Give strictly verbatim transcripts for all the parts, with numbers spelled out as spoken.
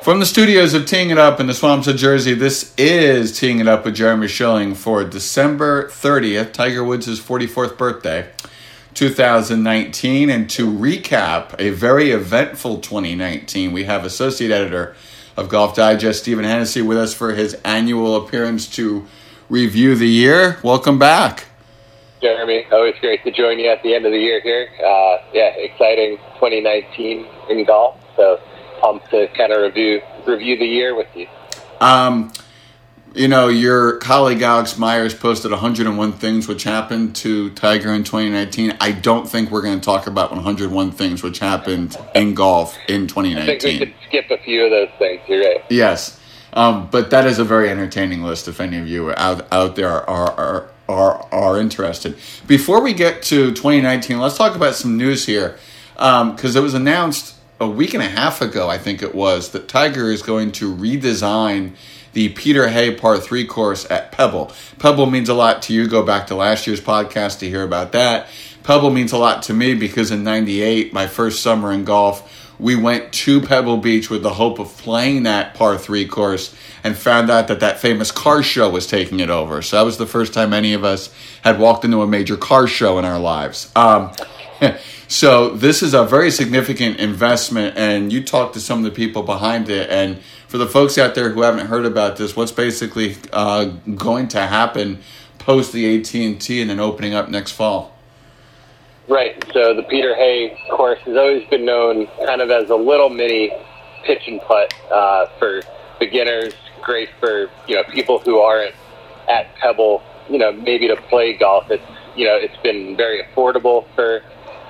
From the studios of Teeing It Up in the swamps of Jersey, this is Teeing It Up with Jeremy Schilling for December thirtieth, Tiger Woods' forty-fourth birthday, two thousand nineteen. And to recap a very eventful twenty nineteen, we have Associate Editor of Golf Digest, Stephen Hennessy, with us for his annual appearance to review the year. Welcome back, Jeremy. Always great to join you at the end of the year here. Uh, yeah, exciting twenty nineteen in golf, so pumped to kind of review review the year with you. Um, you know, your colleague Alex Myers posted one hundred one things which happened to Tiger in twenty nineteen. I don't think we're going to talk about one hundred one things which happened in golf in twenty nineteen. I think we could skip a few of those things. You're right. Yes. Um, but that is a very entertaining list if any of you out out there are are are, are interested. Before we get to twenty nineteen, let's talk about some news here, because um, it was announced a week and a half ago, I think it was, that Tiger is going to redesign the Peter Hay Par three course at Pebble. Pebble means a lot to you. Go back to last year's podcast to hear about that. Pebble means a lot to me because in ninety-eight, my first summer in golf, we went to Pebble Beach with the hope of playing that par three course and found out that that famous car show was taking it over. So that was the first time any of us had walked into a major car show in our lives. Um, so this is a very significant investment, and you talked to some of the people behind it. And for the folks out there who haven't heard about this, what's basically uh, going to happen post the A T and T and then opening up next fall? Right, so the Peter Hay course has always been known kind of as a little mini pitch and putt uh, for beginners, great for, you know, people who aren't at Pebble, you know, maybe to play golf. It's, you know, it's been very affordable for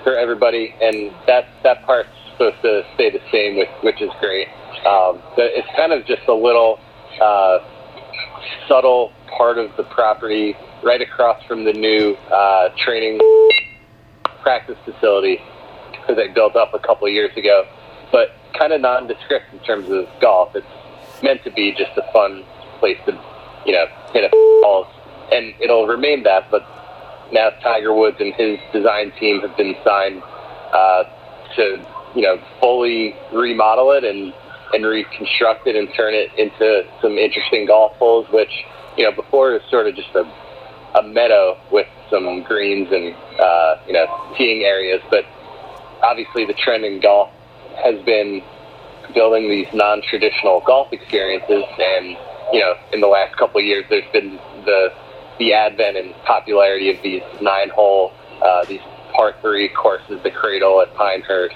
for everybody, and that, that part's supposed to stay the same, which, which is great. Um, but it's kind of just a little uh, subtle part of the property right across from the new uh, training practice facility because they built up a couple of years ago, but kind of nondescript in terms of golf. It's meant to be just a fun place to, you know, hit a balls, and it'll remain that. But now Tiger Woods and his design team have been signed uh, to, you know, fully remodel it and and reconstruct it and turn it into some interesting golf holes, which, you know, before it was sort of just a a meadow with some greens and, uh, you know, teeing areas. But obviously the trend in golf has been building these non-traditional golf experiences. And, you know, in the last couple of years, there's been the the advent and popularity of these nine-hole, uh, these par three courses, the Cradle at Pinehurst,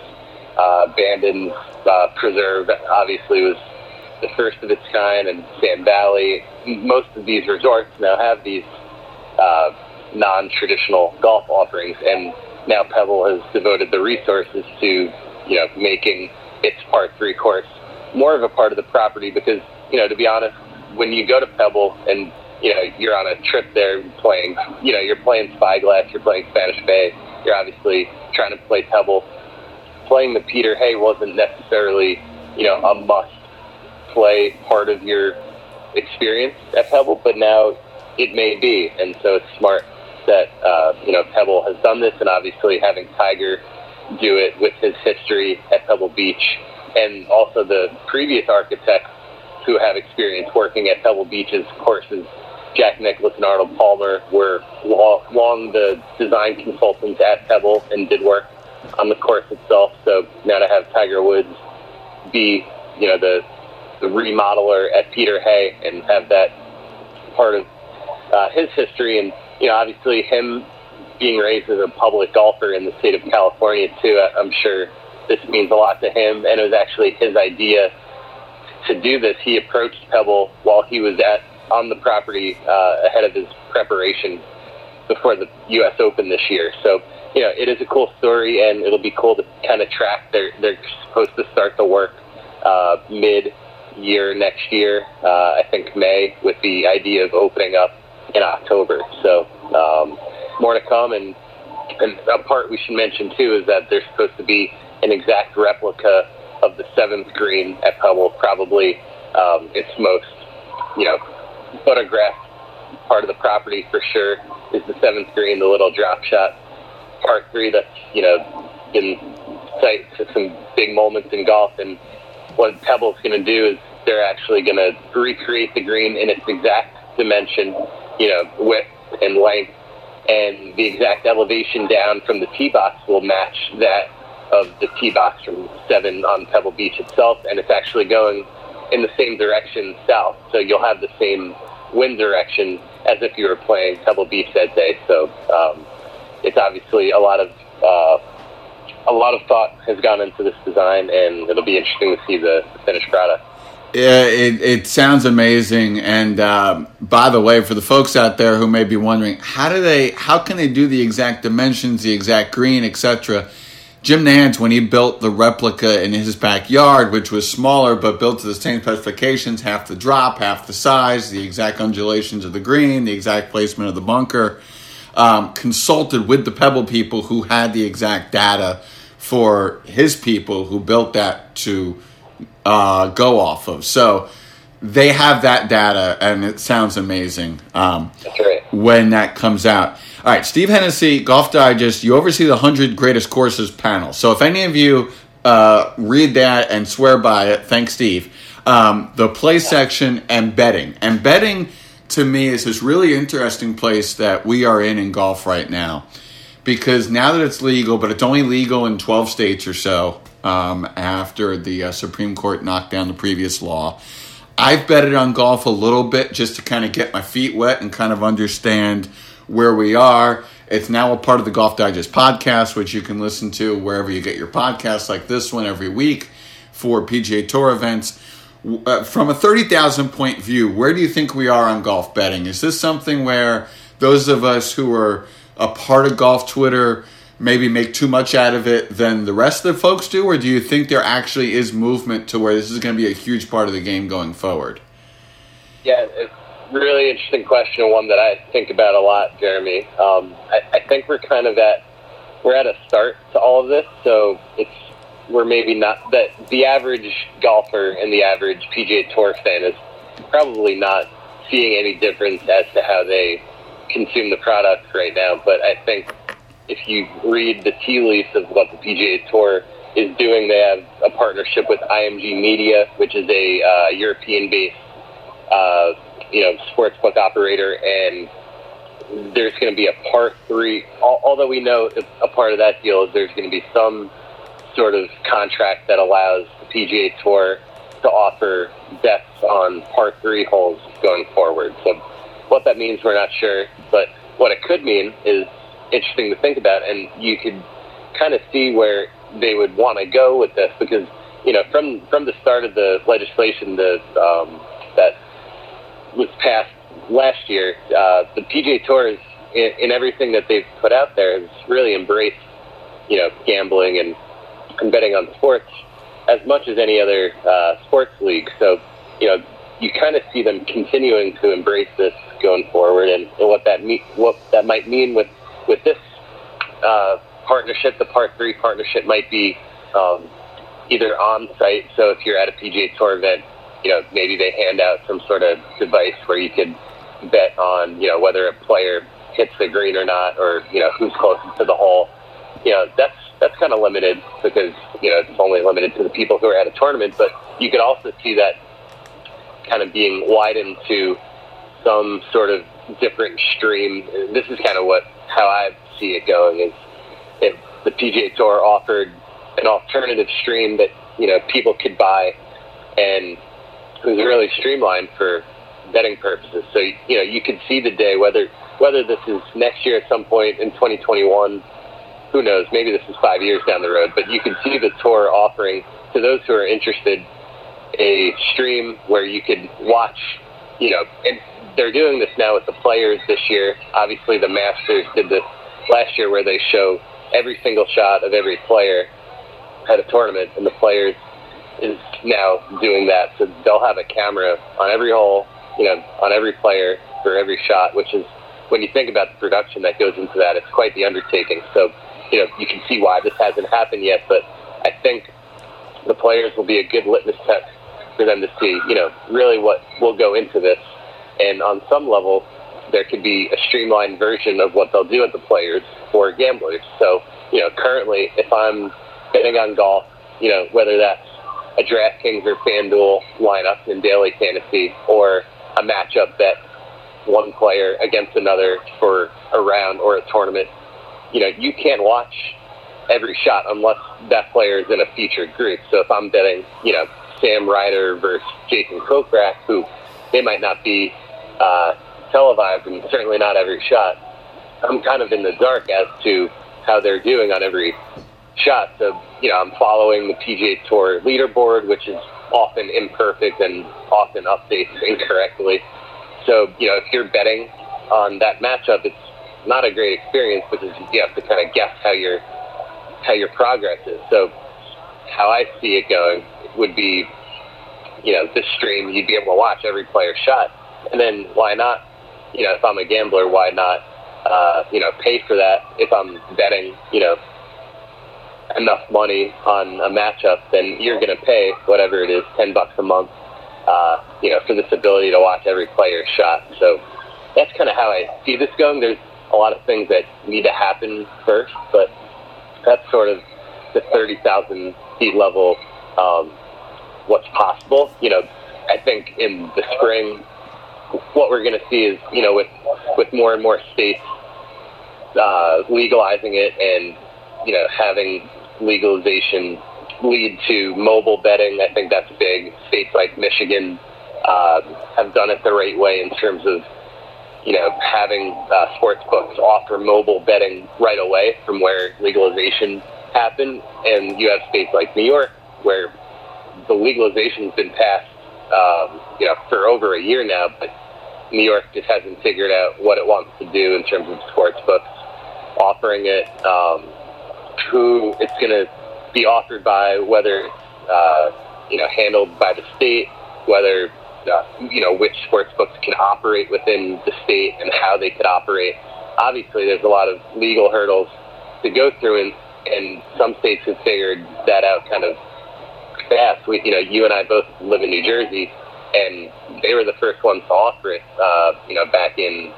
uh, Bandon, uh, Preserve, obviously was the first of its kind, and Sand Valley. Most of these resorts now have these Uh, non-traditional golf offerings, and now Pebble has devoted the resources to, you know, making its par three course more of a part of the property because, you know, to be honest, when you go to Pebble and, you know, you're on a trip there playing, you know, you're playing Spyglass, you're playing Spanish Bay, you're obviously trying to play Pebble. Playing the Peter Hay wasn't necessarily, you know, a must play part of your experience at Pebble, but now it may be, and so it's smart that uh, you know, Pebble has done this, and obviously having Tiger do it with his history at Pebble Beach, and also the previous architects who have experience working at Pebble Beach's courses, Jack Nicklaus and Arnold Palmer, were long the design consultants at Pebble and did work on the course itself. So now to have Tiger Woods be, you know, the, the remodeler at Peter Hay and have that part of Uh, his history, and, you know, obviously him being raised as a public golfer in the state of California too, I, I'm sure this means a lot to him, and it was actually his idea to do this. He approached Pebble while he was at on the property uh, ahead of his preparation before the U S Open this year. So, you know, it is a cool story, and it'll be cool to kind of track. They're, they're supposed to start the work uh, mid-year next year, uh, I think May, with the idea of opening up in October. So um, more to come, and, and a part we should mention too is that there's supposed to be an exact replica of the seventh green at Pebble, probably um, its most, you know, photographed part of the property for sure is the seventh green, the little drop shot par three that's, you know, been sight to some big moments in golf, and what Pebble's going to do is they're actually going to recreate the green in its exact dimension, you know, width and length, and the exact elevation down from the tee box will match that of the tee box from seven on Pebble Beach itself, and it's actually going in the same direction south, so you'll have the same wind direction as if you were playing Pebble Beach that day. So um, it's obviously a lot of uh, a lot of thought has gone into this design, and it'll be interesting to see the finished product. Yeah, it, it sounds amazing. And uh, by the way, for the folks out there who may be wondering, how do they, how can they do the exact dimensions, the exact green, et cetera? Jim Nance, when he built the replica in his backyard, which was smaller but built to the same specifications, half the drop, half the size, the exact undulations of the green, the exact placement of the bunker, um, consulted with the Pebble people who had the exact data for his people who built that to Uh, go off of. So they have that data, and it sounds amazing um, That's right. when that comes out. All right, Steve Hennessy, Golf Digest, you oversee the one hundred Greatest Courses panel. So if any of you uh, read that and swear by it, thanks, Steve. Um, the play section and betting. And betting, to me, is this really interesting place that we are in in golf right now, because now that it's legal, but it's only legal in twelve states or so, Um, after the uh, Supreme Court knocked down the previous law. I've betted on golf a little bit just to kind of get my feet wet and kind of understand where we are. It's now a part of the Golf Digest podcast, which you can listen to wherever you get your podcasts, like this one every week for P G A Tour events. Uh, from a thirty thousand point view, where do you think we are on golf betting? Is this something where those of us who are a part of golf Twitter maybe make too much out of it than the rest of the folks do? Or do you think there actually is movement to where this is going to be a huge part of the game going forward? Yeah, it's a really interesting question, one that I think about a lot, Jeremy. Um, I, I think we're kind of at, we're at a start to all of this. So it's, we're maybe not, that the average golfer and the average P G A Tour fan is probably not seeing any difference as to how they consume the product right now. But I think if you read the tea leaves of what the P G A Tour is doing, they have a partnership with I M G Media, which is a uh, European-based, uh, you know, sportsbook operator, and there's going to be a part three. Although we know a part of that deal is there's going to be some sort of contract that allows the P G A Tour to offer bets on part three holes going forward. So what that means, we're not sure, but what it could mean is interesting to think about, and you could kind of see where they would want to go with this, because, you know, from from the start of the legislation that um, that was passed last year, uh, the P G A Tour is, in, in everything that they've put out there, has really embraced, you know, gambling and, and betting on sports as much as any other uh, sports league. So, you know, you kind of see them continuing to embrace this going forward, and, and what that me- what that might mean with. With this uh, partnership, the Part three partnership might be um, either on-site, so if you're at a P G A Tour event, you know, maybe they hand out some sort of device where you could bet on, you know, whether a player hits the green or not, or, you know, who's closest to the hole. You know, that's that's kind of limited because, you know, it's only limited to the people who are at a tournament, but you could also see that kind of being widened to some sort of different stream. This is kind of what how I see it going, is if the P G A Tour offered an alternative stream that, you know, people could buy, and it was really streamlined for betting purposes. So, you know, you could see the day, whether whether this is next year at some point in twenty twenty-one, who knows, maybe this is five years down the road, but you could see the tour offering to those who are interested a stream where you could watch, you know, and they're doing this now with the players this year. Obviously, the Masters did this last year where they show every single shot of every player at a tournament, and the players is now doing that. So they'll have a camera on every hole, you know, on every player for every shot, which is, when you think about the production that goes into that, it's quite the undertaking. So, you know, you can see why this hasn't happened yet, but I think the players will be a good litmus test for them to see, you know, really what will go into this. And on some level, there could be a streamlined version of what they'll do at the players for gamblers. So, you know, currently, if I'm betting on golf, you know, whether that's a DraftKings or FanDuel lineup in daily fantasy, or a matchup bet one player against another for a round or a tournament. You know, you can't watch every shot unless that player is in a featured group. So if I'm betting, you know, Sam Ryder versus Jason Kokrak, who they might not be uh, televised and certainly not every shot, I'm kind of in the dark as to how they're doing on every shot. So, you know, I'm following the P G A Tour leaderboard, which is often imperfect and often updates incorrectly. So, you know, if you're betting on that matchup, it's not a great experience because you have to kind of guess how your how your progress is. So how I see it going would be, you know, this stream, you'd be able to watch every player's shot. And then why not, you know, if I'm a gambler, why not, uh, you know, pay for that? If I'm betting, you know, enough money on a matchup, then you're going to pay whatever it is, ten bucks a month, uh, you know, for this ability to watch every player's shot. So that's kind of how I see this going. There's a lot of things that need to happen first, but that's sort of the thirty thousand feet level, um, what's possible. You know, I think in the spring, what we're going to see is, you know, with, with more and more states uh, legalizing it and, you know, having legalization lead to mobile betting, I think that's big. States like Michigan uh, have done it the right way in terms of, you know, having uh, sports books offer mobile betting right away from where legalization happened. And you have states like New York where the legalization has been passed, um, you know, for over a year now, but New York just hasn't figured out what it wants to do in terms of sports books offering it, um, who it's going to be offered by, whether it's, uh, you know, handled by the state, whether Uh, you know, which sports books can operate within the state and how they could operate. Obviously, there's a lot of legal hurdles to go through, and, and some states have figured that out kind of fast. We, you know, you and I both live in New Jersey, and they were the first ones to offer it, uh, you know, back in,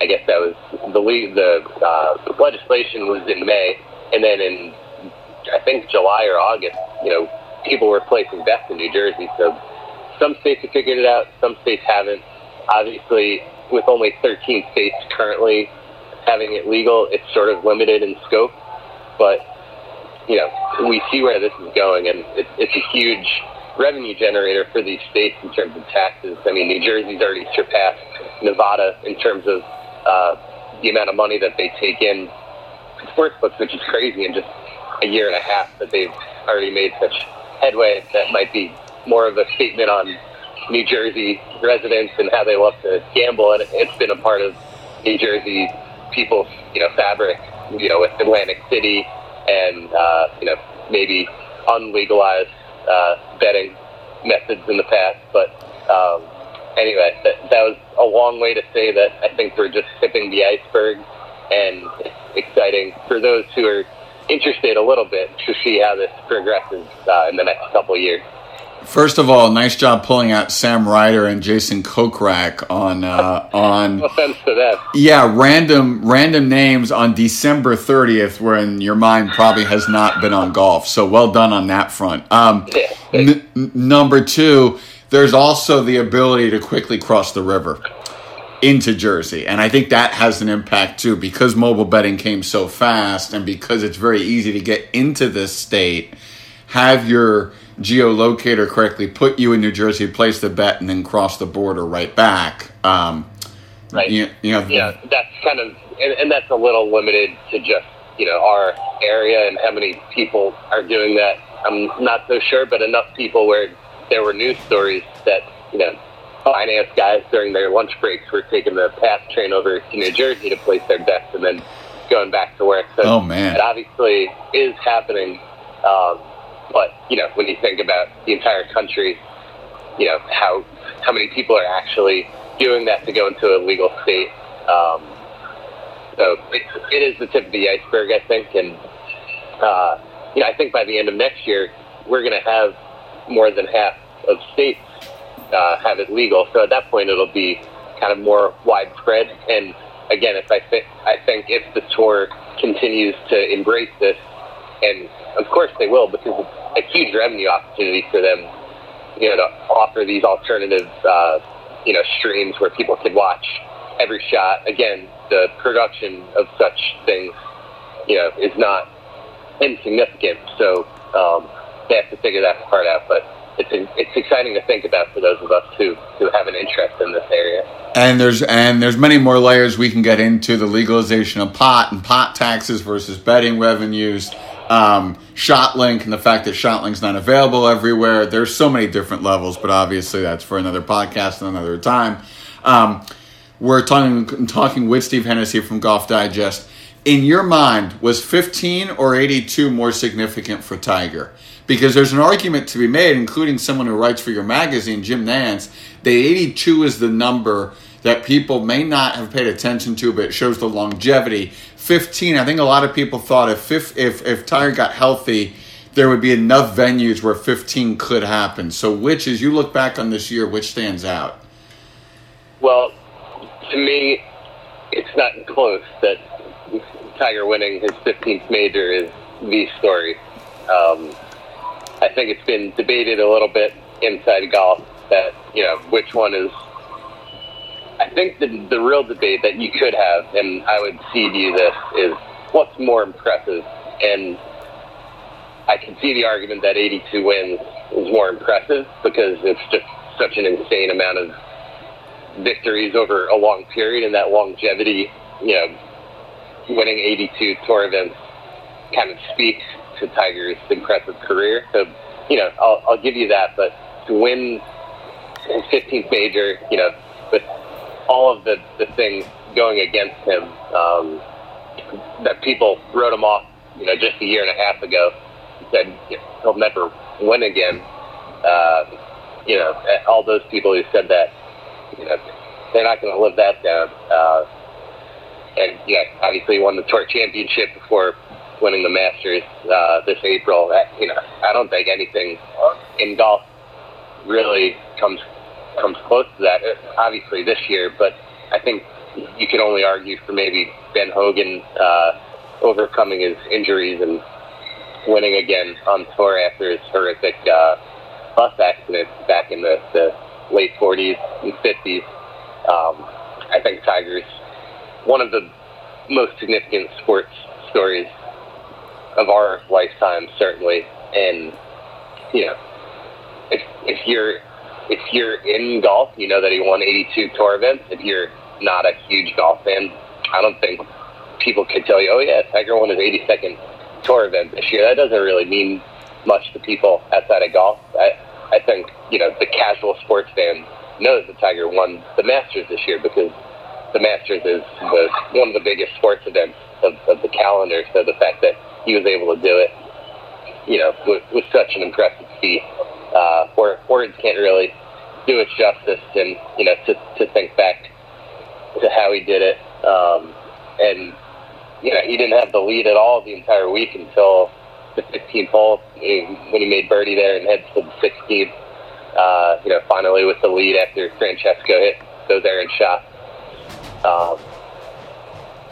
I guess that was, the the, uh, the legislation was in May, and then in, I think, July or August, you know, people were placing bets in New Jersey, so some states have figured it out, some states haven't. Obviously, with only thirteen states currently having it legal, it's sort of limited in scope. But, you know, we see where this is going, and it, it's a huge revenue generator for these states in terms of taxes. I mean, New Jersey's already surpassed Nevada in terms of uh, the amount of money that they take in sports books, which is crazy, in just a year and a half that they've already made such headway. That might be more of a statement on New Jersey residents and how they love to gamble, and it's been a part of New Jersey people's, you know, fabric, you know, with Atlantic City and, uh, you know, maybe unlegalized uh, betting methods in the past. But um, anyway, that, that was a long way to say that I think we're just tipping the iceberg, and it's exciting for those who are interested a little bit to see how this progresses uh, in the next couple of years. First of all, nice job pulling out Sam Ryder and Jason Kokrak on uh, on. No offense to them. Yeah, random random names on December thirtieth, when your mind probably has not been on golf. So well done on that front. Um, yeah, n- n- number two, there's also the ability to quickly cross the river into Jersey, and I think that has an impact too, because mobile betting came so fast, and because it's very easy to get into this state. Have your geolocator correctly put you in New Jersey, place the bet, and then cross the border right back. Um, right. You, you know, yeah, that's kind of, and, and that's a little limited to just, you know, our area and how many people are doing that. I'm not so sure, but enough people where there were news stories that, you know, finance guys during their lunch breaks were taking the PATH train over to New Jersey to place their bets and then going back to work. So oh, man. It obviously is happening. Um, But, you know, when you think about the entire country, you know, how how many people are actually doing that to go into a legal state. Um, so it, it is the tip of the iceberg, I think. And, uh, you know, I think by the end of next year, we're going to have more than half of states uh, have it legal. So at that point, it'll be kind of more widespread. And, again, if I, th- I think if the tour continues to embrace this, and of course they will, because it's a huge revenue opportunity for them, you know, to offer these alternative, uh, you know, streams where people can watch every shot. Again, the production of such things, you know, is not insignificant. So um, they have to figure that part out, but it's it's exciting to think about for those of us who, who have an interest in this area. And there's and there's many more layers we can get into: the legalization of pot and pot taxes versus betting revenues, um, ShotLink and the fact that ShotLink's not available everywhere. There's so many different levels, but obviously that's for another podcast and another time. Um, we're talking talking with Steve Hennessy from Golf Digest. In your mind, was fifteen or eighty-two more significant for Tiger? Because there's an argument to be made, including someone who writes for your magazine, Jim Nance, that eighty-two is the number that people may not have paid attention to, but it shows the longevity. fifteen, I think a lot of people thought if if if Tiger got healthy, there would be enough venues where fifteen could happen. So which, as you look back on this year, which stands out? Well, to me, it's not close that Tiger winning his fifteenth major is the story. Um I think it's been debated a little bit inside golf that, you know, which one is. I think the the real debate that you could have, and I would cede you this, is what's more impressive. And I can see the argument that eighty-two wins is more impressive because it's just such an insane amount of victories over a long period, and that longevity, you know, winning eighty-two tour events kind of speaks to Tiger's impressive career. So, you know, I'll, I'll give you that, but to win his fifteenth major, you know, with all of the, the things going against him, um, that people wrote him off, you know, just a year and a half ago, said you know, he'll never win again. Uh, you know, all those people who said that, you know, they're not going to live that down. Uh, and, yeah, obviously won the Tour Championship before winning the Masters uh, this April. That, you know, I don't think anything in golf really comes comes close to that. Obviously this year, but I think you can only argue for maybe Ben Hogan uh, overcoming his injuries and winning again on tour after his horrific uh, bus accident back in the, the late forties and fifties. Um, I think Tiger's one of the most significant sports stories of our lifetime, certainly. And you know, if if you're if you're in golf, you know that he won eighty-two tour events. If you're not a huge golf fan, I don't think people could tell you, oh yeah, Tiger won his eighty-second tour event this year. That doesn't really mean much to people outside of golf. I I think, you know, the casual sports fan knows that Tiger won the Masters this year because the Masters is the, one of the biggest sports events of, of the calendar. So the fact that he was able to do it, you know, with, with such an impressive feat. Uh, words can't really do it justice, and, you know, to, to think back to how he did it. Um, and, you know, he didn't have the lead at all the entire week until the fifteenth hole when he made birdie there and heads to the sixteenth, uh, you know, finally with the lead after Francesco hit those errant shots. Um,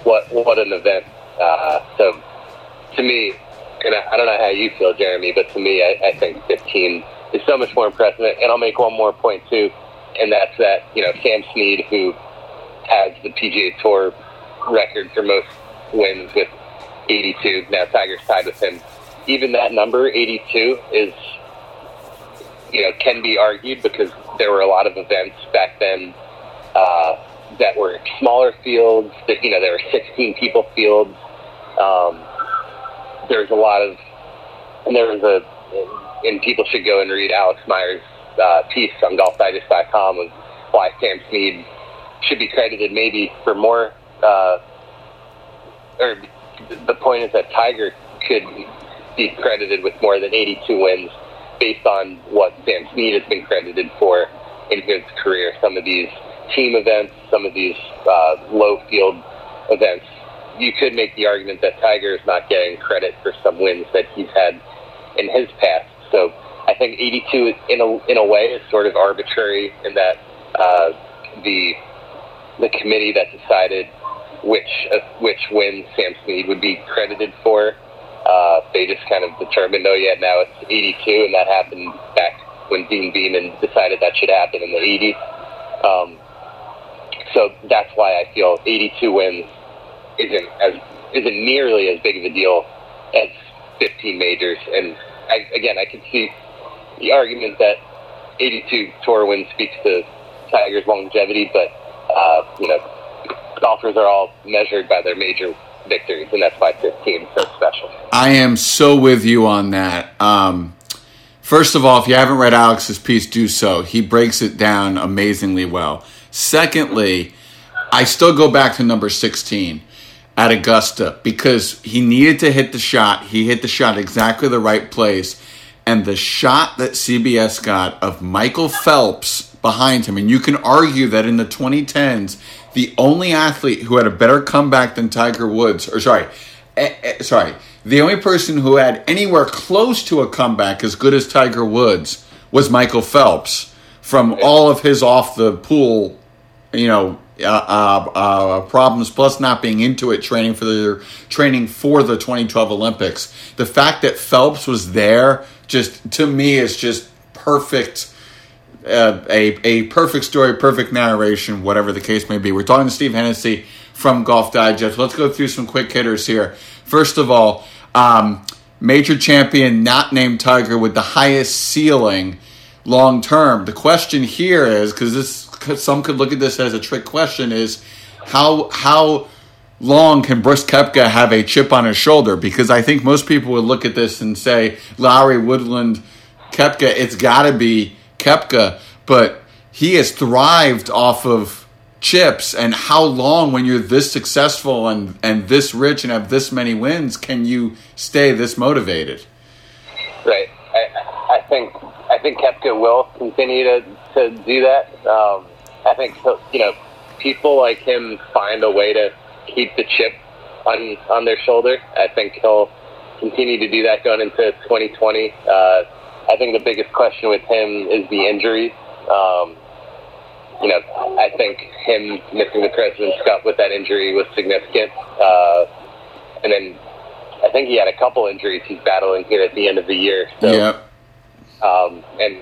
what, what an event. Uh, so, to me, and I, I don't know how you feel, Jeremy, but to me, I, I think fifteen is so much more impressive. And I'll make one more point, too, and that's that, you know, Sam Snead, who has the P G A Tour record for most wins with eighty-two, now Tiger's tied with him. Even that number, eighty-two, is, you know, can be argued because there were a lot of events back then uh, that were smaller fields, that, you know, there were sixteen people fields. Um, There's a lot of, and there was a, and people should go and read Alex Myers' uh, piece on golf digest dot com of why Sam Snead should be credited maybe for more, uh, or the point is that Tiger could be credited with more than eighty-two wins based on what Sam Snead has been credited for in his career. Some of these team events, some of these uh, low field events. You could make the argument that Tiger is not getting credit for some wins that he's had in his past. So I think eighty-two in a in a way is sort of arbitrary in that uh, the the committee that decided which uh, which wins Sam Snead would be credited for Uh, they just kind of determined, oh yeah, now it's eighty-two, and that happened back when Dean Beeman decided that should happen in the eighties. Um, so that's why I feel eighty-two wins isn't as isn't nearly as big of a deal as fifteen majors. And I, again, I can see the argument that eighty-two tour wins speaks to Tiger's longevity, but uh, you know, golfers are all measured by their major victories, and that's why fifteen is so special. I am so with you on that. Um, first of all, if you haven't read Alex's piece, do so. He breaks it down amazingly well. Secondly, I still go back to number sixteen at Augusta because he needed to hit the shot. He hit the shot exactly the right place. And the shot that C B S got of Michael Phelps behind him, and you can argue that in the twenty tens, the only athlete who had a better comeback than Tiger Woods, or sorry, eh, eh, sorry, the only person who had anywhere close to a comeback as good as Tiger Woods was Michael Phelps from all of his off the pool, you know, uh, uh, uh, problems, plus not being into it, training for the training for the twenty twelve Olympics. The fact that Phelps was there, just to me, is just perfect. Uh, a a perfect story, perfect narration, whatever the case may be. We're talking to Steve Hennessy from Golf Digest. Let's go through some quick hitters here. First of all, um, major champion not named Tiger with the highest ceiling long term. The question here is, because this, cause some could look at this as a trick question, is how how long can Bruce Koepka have a chip on his shoulder? Because I think most people would look at this and say Lowry, Woodland, Koepka. It's got to be Koepka, but he has thrived off of chips. And how long, when you're this successful and, and this rich and have this many wins, can you stay this motivated? Right. I, I think I think Koepka will continue to, to do that. Um, I think you know people like him find a way to keep the chip on on their shoulder. I think he'll continue to do that going into twenty twenty. Uh, I think the biggest question with him is the injuries. Um, you know, I think him missing the President's Cup with that injury was significant. Uh, and then I think he had a couple injuries he's battling here at the end of the year. So, yeah. um, and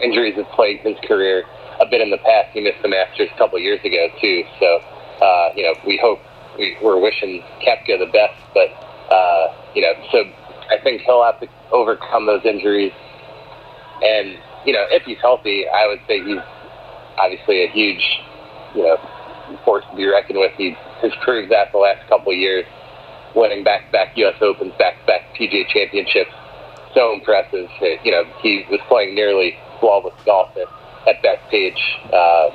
injuries have plagued his career a bit in the past. He missed the Masters a couple years ago, too. So, uh, you know, we hope, we, we're wishing Koepka the best. But, uh, you know, so I think he'll have to overcome those injuries. And, you know, if he's healthy, I would say he's obviously a huge, you know, force to be reckoned with. He has proved that the last couple of years, winning back-to-back U S Opens, back-to-back P G A Championships. So impressive. You know, he was playing nearly flawless golf at, at Bethpage, uh,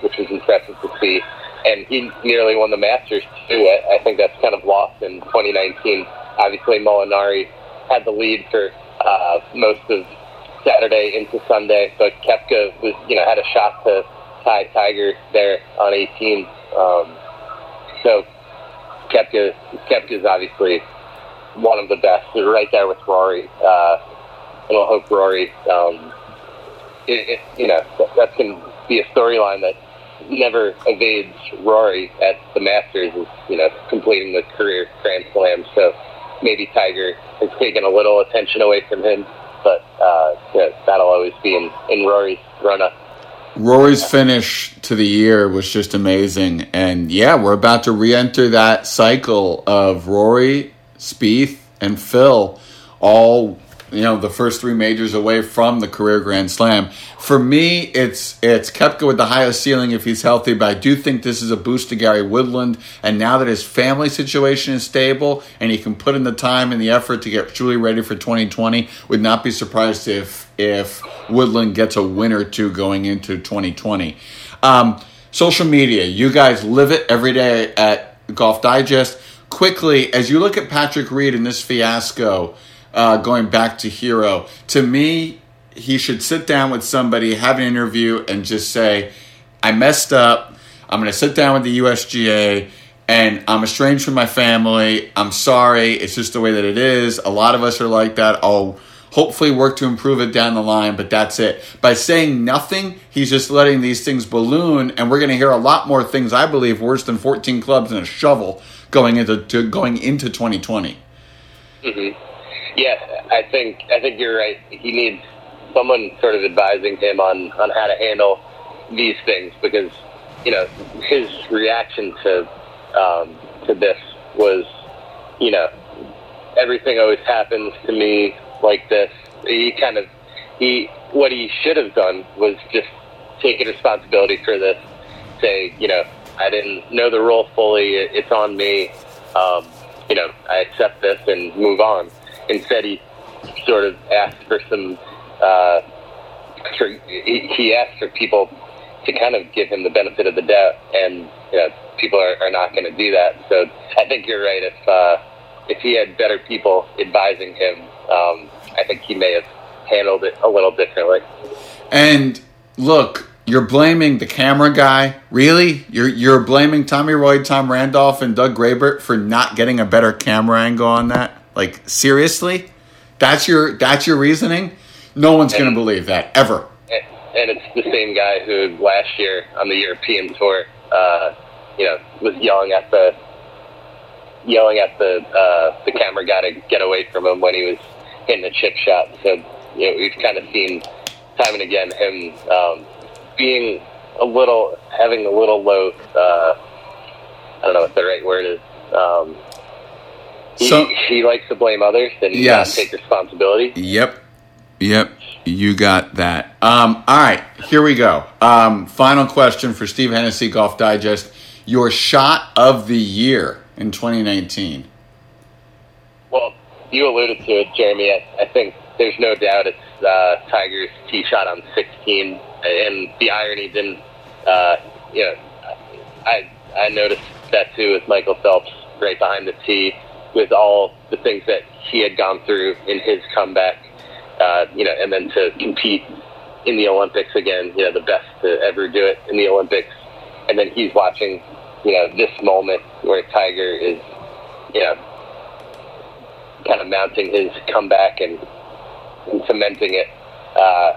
which was impressive to see. And he nearly won the Masters, too. I, I think that's kind of lost in twenty nineteen. Obviously, Molinari had the lead for uh, most of Saturday into Sunday, but Koepka was, you know, had a shot to tie Tiger there on eighteen. Um, so Koepka, Koepka is obviously one of the best. They're right there with Rory. Uh, and we'll hope Rory, um, it, it, you know, that, that can be a storyline that never evades Rory at the Masters, is, you know, completing the career Grand Slam. So maybe Tiger has taken a little attention away from him. But uh, yeah, that'll always be in, in Rory's run-up. Rory's finish to the year was just amazing. And, yeah, we're about to re-enter that cycle of Rory, Spieth, and Phil, all, you know, the first three majors away from the career Grand Slam. For me, it's it's Koepka with the highest ceiling if he's healthy, but I do think this is a boost to Gary Woodland. And now that his family situation is stable and he can put in the time and the effort to get truly ready for twenty twenty, would not be surprised if, if Woodland gets a win or two going into twenty twenty. Um, social media, you guys live it every day at Golf Digest. Quickly, as you look at Patrick Reed in this fiasco, Uh, going back to Hero, to me, he should sit down with somebody, have an interview, and just say, I messed up. I'm going to sit down with the U S G A, and I'm estranged from my family. I'm sorry. It's just the way that it is. A lot of us are like that. I'll hopefully work to improve it down the line, but that's it. By saying nothing, he's just letting these things balloon, and we're going to hear a lot more things, I believe, worse than fourteen clubs and a shovel going into to, going into twenty twenty. Mm-hmm. Yeah, I think I think you're right. He needs someone sort of advising him on, on how to handle these things, because you know his reaction to um, to this was, you know, everything always happens to me like this. He kind of he what he should have done was just taking responsibility for this. Say, you know, I didn't know the rule fully. It, it's on me. Um, you know, I accept this and move on. Instead, he sort of asked for some. Uh, for, he, he asked for people to kind of give him the benefit of the doubt, and you know, people are, are not going to do that. So I think you're right. If uh, if he had better people advising him, um, I think he may have handled it a little differently. And look, you're blaming the camera guy, really? You're you're blaming Tommy Roy, Tom Randolph, and Doug Graybert for not getting a better camera angle on that? Like, seriously? That's your that's your reasoning? No one's going to believe that, ever. And it's the same guy who last year on the European Tour, uh, you know, was yelling at the yelling at the uh, the camera guy to get away from him when he was hitting a chip shot. So, you know, we've kind of seen time and again him um, being a little, having a little low, uh, I don't know what the right word is, um He, so, he likes to blame others and yes. take responsibility. Yep. Yep. You got that. Um, all right. Here we go. Um, final question for Steve Hennessy, Golf Digest. Your shot of the year in twenty nineteen. Well, you alluded to it, Jeremy. I, I think there's no doubt it's uh, Tiger's tee shot on sixteen. And the irony didn't, uh, you know, I, I noticed that too with Michael Phelps right behind the tee. With all the things that he had gone through in his comeback, uh, you know, and then to compete in the Olympics again, you know, the best to ever do it in the Olympics. And then he's watching, you know, this moment where Tiger is, you know, kind of mounting his comeback and, and cementing it. Uh,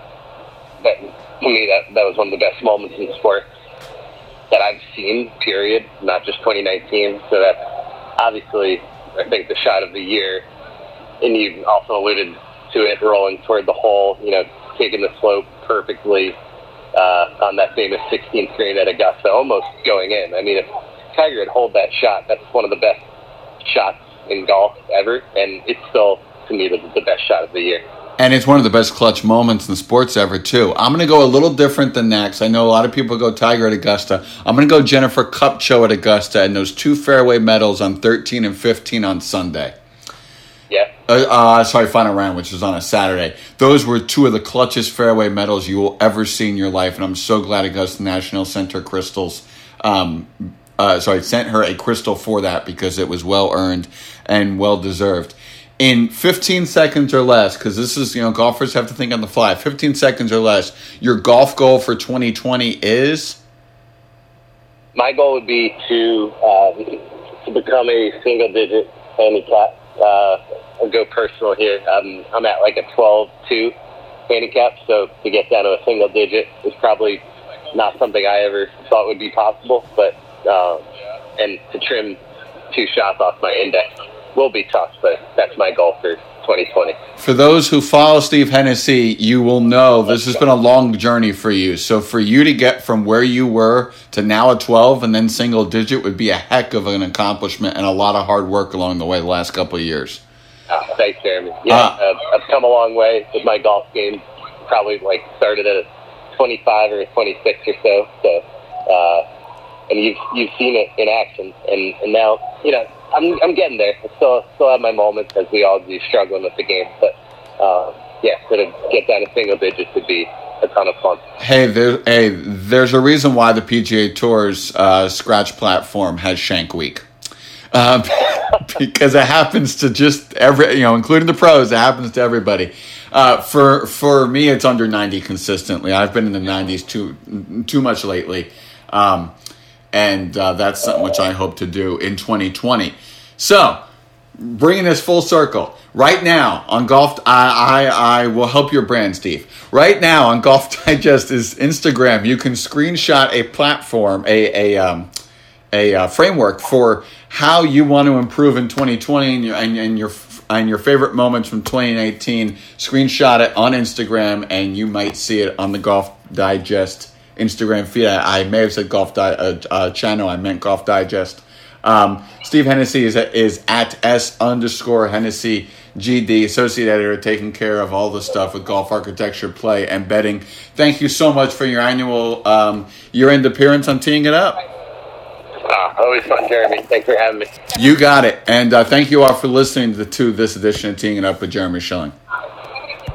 but to me, that, that was one of the best moments in sport that I've seen, period, not just twenty nineteen. So that's obviously... I think the shot of the year, and you also alluded to it, rolling toward the hole, you know, taking the slope perfectly uh, on that famous sixteenth green at Augusta, almost going in. I mean, if Tiger had holed that shot, that's one of the best shots in golf ever, and it's still, to me, the, the best shot of the year. And it's one of the best clutch moments in sports ever, too. I'm going to go a little different than that, because I know a lot of people go Tiger at Augusta. I'm going to go Jennifer Kupcho at Augusta and those two fairway medals on thirteen and fifteen on Sunday. Yeah. Uh, uh, sorry, final round, which was on a Saturday. Those were two of the clutchest fairway medals you will ever see in your life, and I'm so glad Augusta National sent her crystals. Um, uh, sorry, sent her a crystal for that, because it was well-earned and well-deserved. In fifteen seconds or less, because this is, you know, golfers have to think on the fly. fifteen seconds or less, your golf goal for twenty twenty is? My goal would be to uh, to become a single-digit handicap. Uh, I'll go personal here. Um, I'm at like a twelve two handicap, so to get down to a single digit is probably not something I ever thought would be possible. But uh, and to trim two shots off my index will be tough, but that's my goal for twenty twenty. For those who follow Steve Hennessy, you will know this has been a long journey for you. So for you to get from where you were to now a twelve and then single digit would be a heck of an accomplishment and a lot of hard work along the way the last couple of years. Oh, thanks, Jeremy. Yeah, uh, I've, I've come a long way with my golf game. Probably like started at a twenty-five or a twenty-six or so. So, uh, and you've you've seen it in action, and, and now you know. I'm I'm getting there. I still still have my moments, as we all do, struggling with the game. But uh, yeah, to get down to single digits would be a ton of fun. Hey, there, hey, there's a reason why the P G A Tour's uh, scratch platform has Shank Week, uh, because it happens to just every, you know, including the pros. It happens to everybody. Uh, for for me, it's under ninety consistently. I've been in the nineties too too much lately. Um, And uh, that's something which I hope to do in twenty twenty. So, bringing this full circle. Right now on Golf, I, I I will help your brand, Steve. Right now on Golf Digest's Instagram, you can screenshot a platform, a a um, a uh, framework for how you want to improve in twenty twenty and your and, and your and your favorite moments from twenty eighteen. Screenshot it on Instagram, and you might see it on the Golf Digest Instagram feed. I, I may have said Golf Di- uh, uh, channel. I meant Golf Digest. Um, Steve Hennessy is at, is at S underscore Hennessy G D, associate editor, taking care of all the stuff with golf architecture, play, and betting. Thank you so much for your annual um, year-end appearance on Teeing It Up. Ah, always fun, Jeremy. Thanks for having me. You got it. And uh, thank you all for listening to this edition of Teeing It Up with Jeremy Schilling.